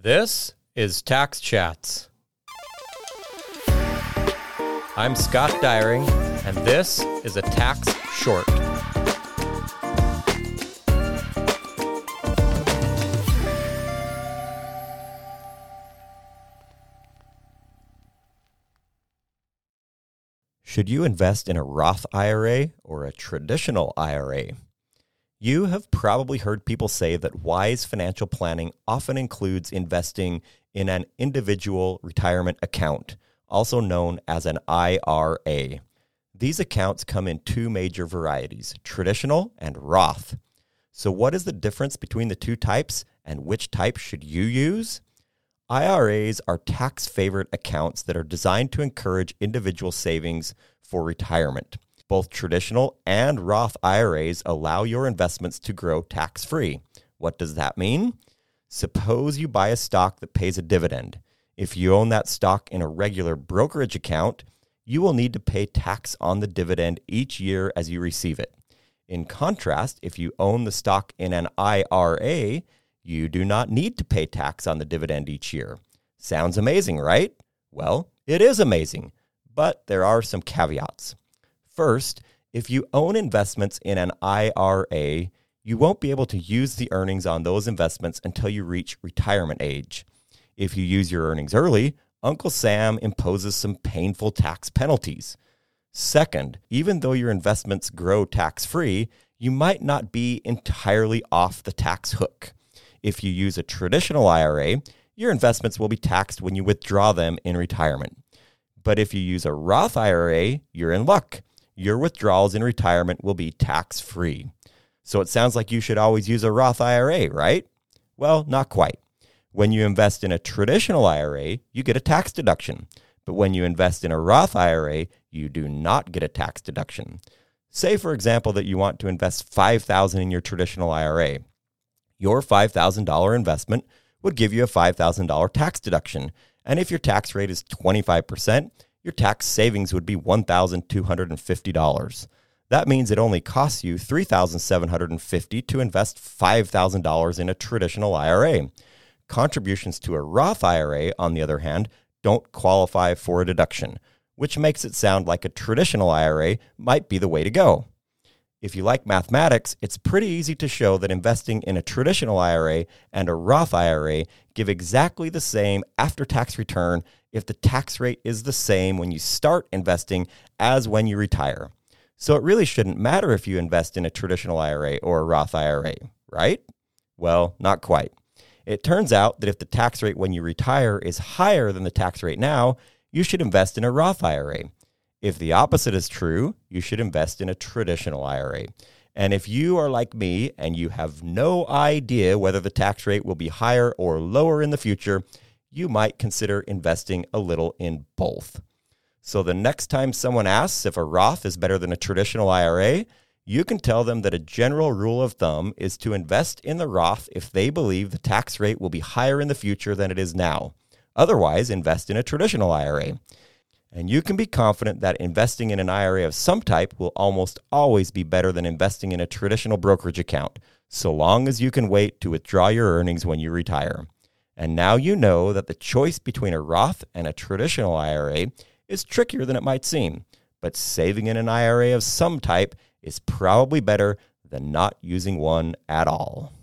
This is Tax Chats. I'm Scott Diring, and this is a tax short. Should you invest in a Roth IRA or a traditional IRA? You have probably heard people say that wise financial planning often includes investing in an individual retirement account, also known as an IRA. These accounts come in two major varieties, traditional and Roth. So what is the difference between the two types, and which type should you use? IRAs are tax-favored accounts that are designed to encourage individual savings for retirement. Both traditional and Roth IRAs allow your investments to grow tax-free. What does that mean? Suppose you buy a stock that pays a dividend. If you own that stock in a regular brokerage account, you will need to pay tax on the dividend each year as you receive it. In contrast, if you own the stock in an IRA, you do not need to pay tax on the dividend each year. Sounds amazing, right? Well, it is amazing, but there are some caveats. First, if you own investments in an IRA, you won't be able to use the earnings on those investments until you reach retirement age. If you use your earnings early, Uncle Sam imposes some painful tax penalties. Second, even though your investments grow tax-free, you might not be entirely off the tax hook. If you use a traditional IRA, your investments will be taxed when you withdraw them in retirement. But if you use a Roth IRA, you're in luck. Your withdrawals in retirement will be tax-free. So it sounds like you should always use a Roth IRA, right? Well, not quite. When you invest in a traditional IRA, you get a tax deduction. But when you invest in a Roth IRA, you do not get a tax deduction. Say, for example, that you want to invest $5,000 in your traditional IRA. Your $5,000 investment would give you a $5,000 tax deduction. And if your tax rate is 25%, your tax savings would be $1,250. That means it only costs you $3,750 to invest $5,000 in a traditional IRA. Contributions to a Roth IRA, on the other hand, don't qualify for a deduction, which makes it sound like a traditional IRA might be the way to go. If you like mathematics, it's pretty easy to show that investing in a traditional IRA and a Roth IRA give exactly the same after-tax return if the tax rate is the same when you start investing as when you retire. So it really shouldn't matter if you invest in a traditional IRA or a Roth IRA, right? Well, not quite. It turns out that if the tax rate when you retire is higher than the tax rate now, you should invest in a Roth IRA. If the opposite is true, you should invest in a traditional IRA. And if you are like me and you have no idea whether the tax rate will be higher or lower in the future, you might consider investing a little in both. So the next time someone asks if a Roth is better than a traditional IRA, you can tell them that a general rule of thumb is to invest in the Roth if they believe the tax rate will be higher in the future than it is now. Otherwise, invest in a traditional IRA. And you can be confident that investing in an IRA of some type will almost always be better than investing in a traditional brokerage account, so long as you can wait to withdraw your earnings when you retire. And now you know that the choice between a Roth and a traditional IRA is trickier than it might seem, but saving in an IRA of some type is probably better than not using one at all.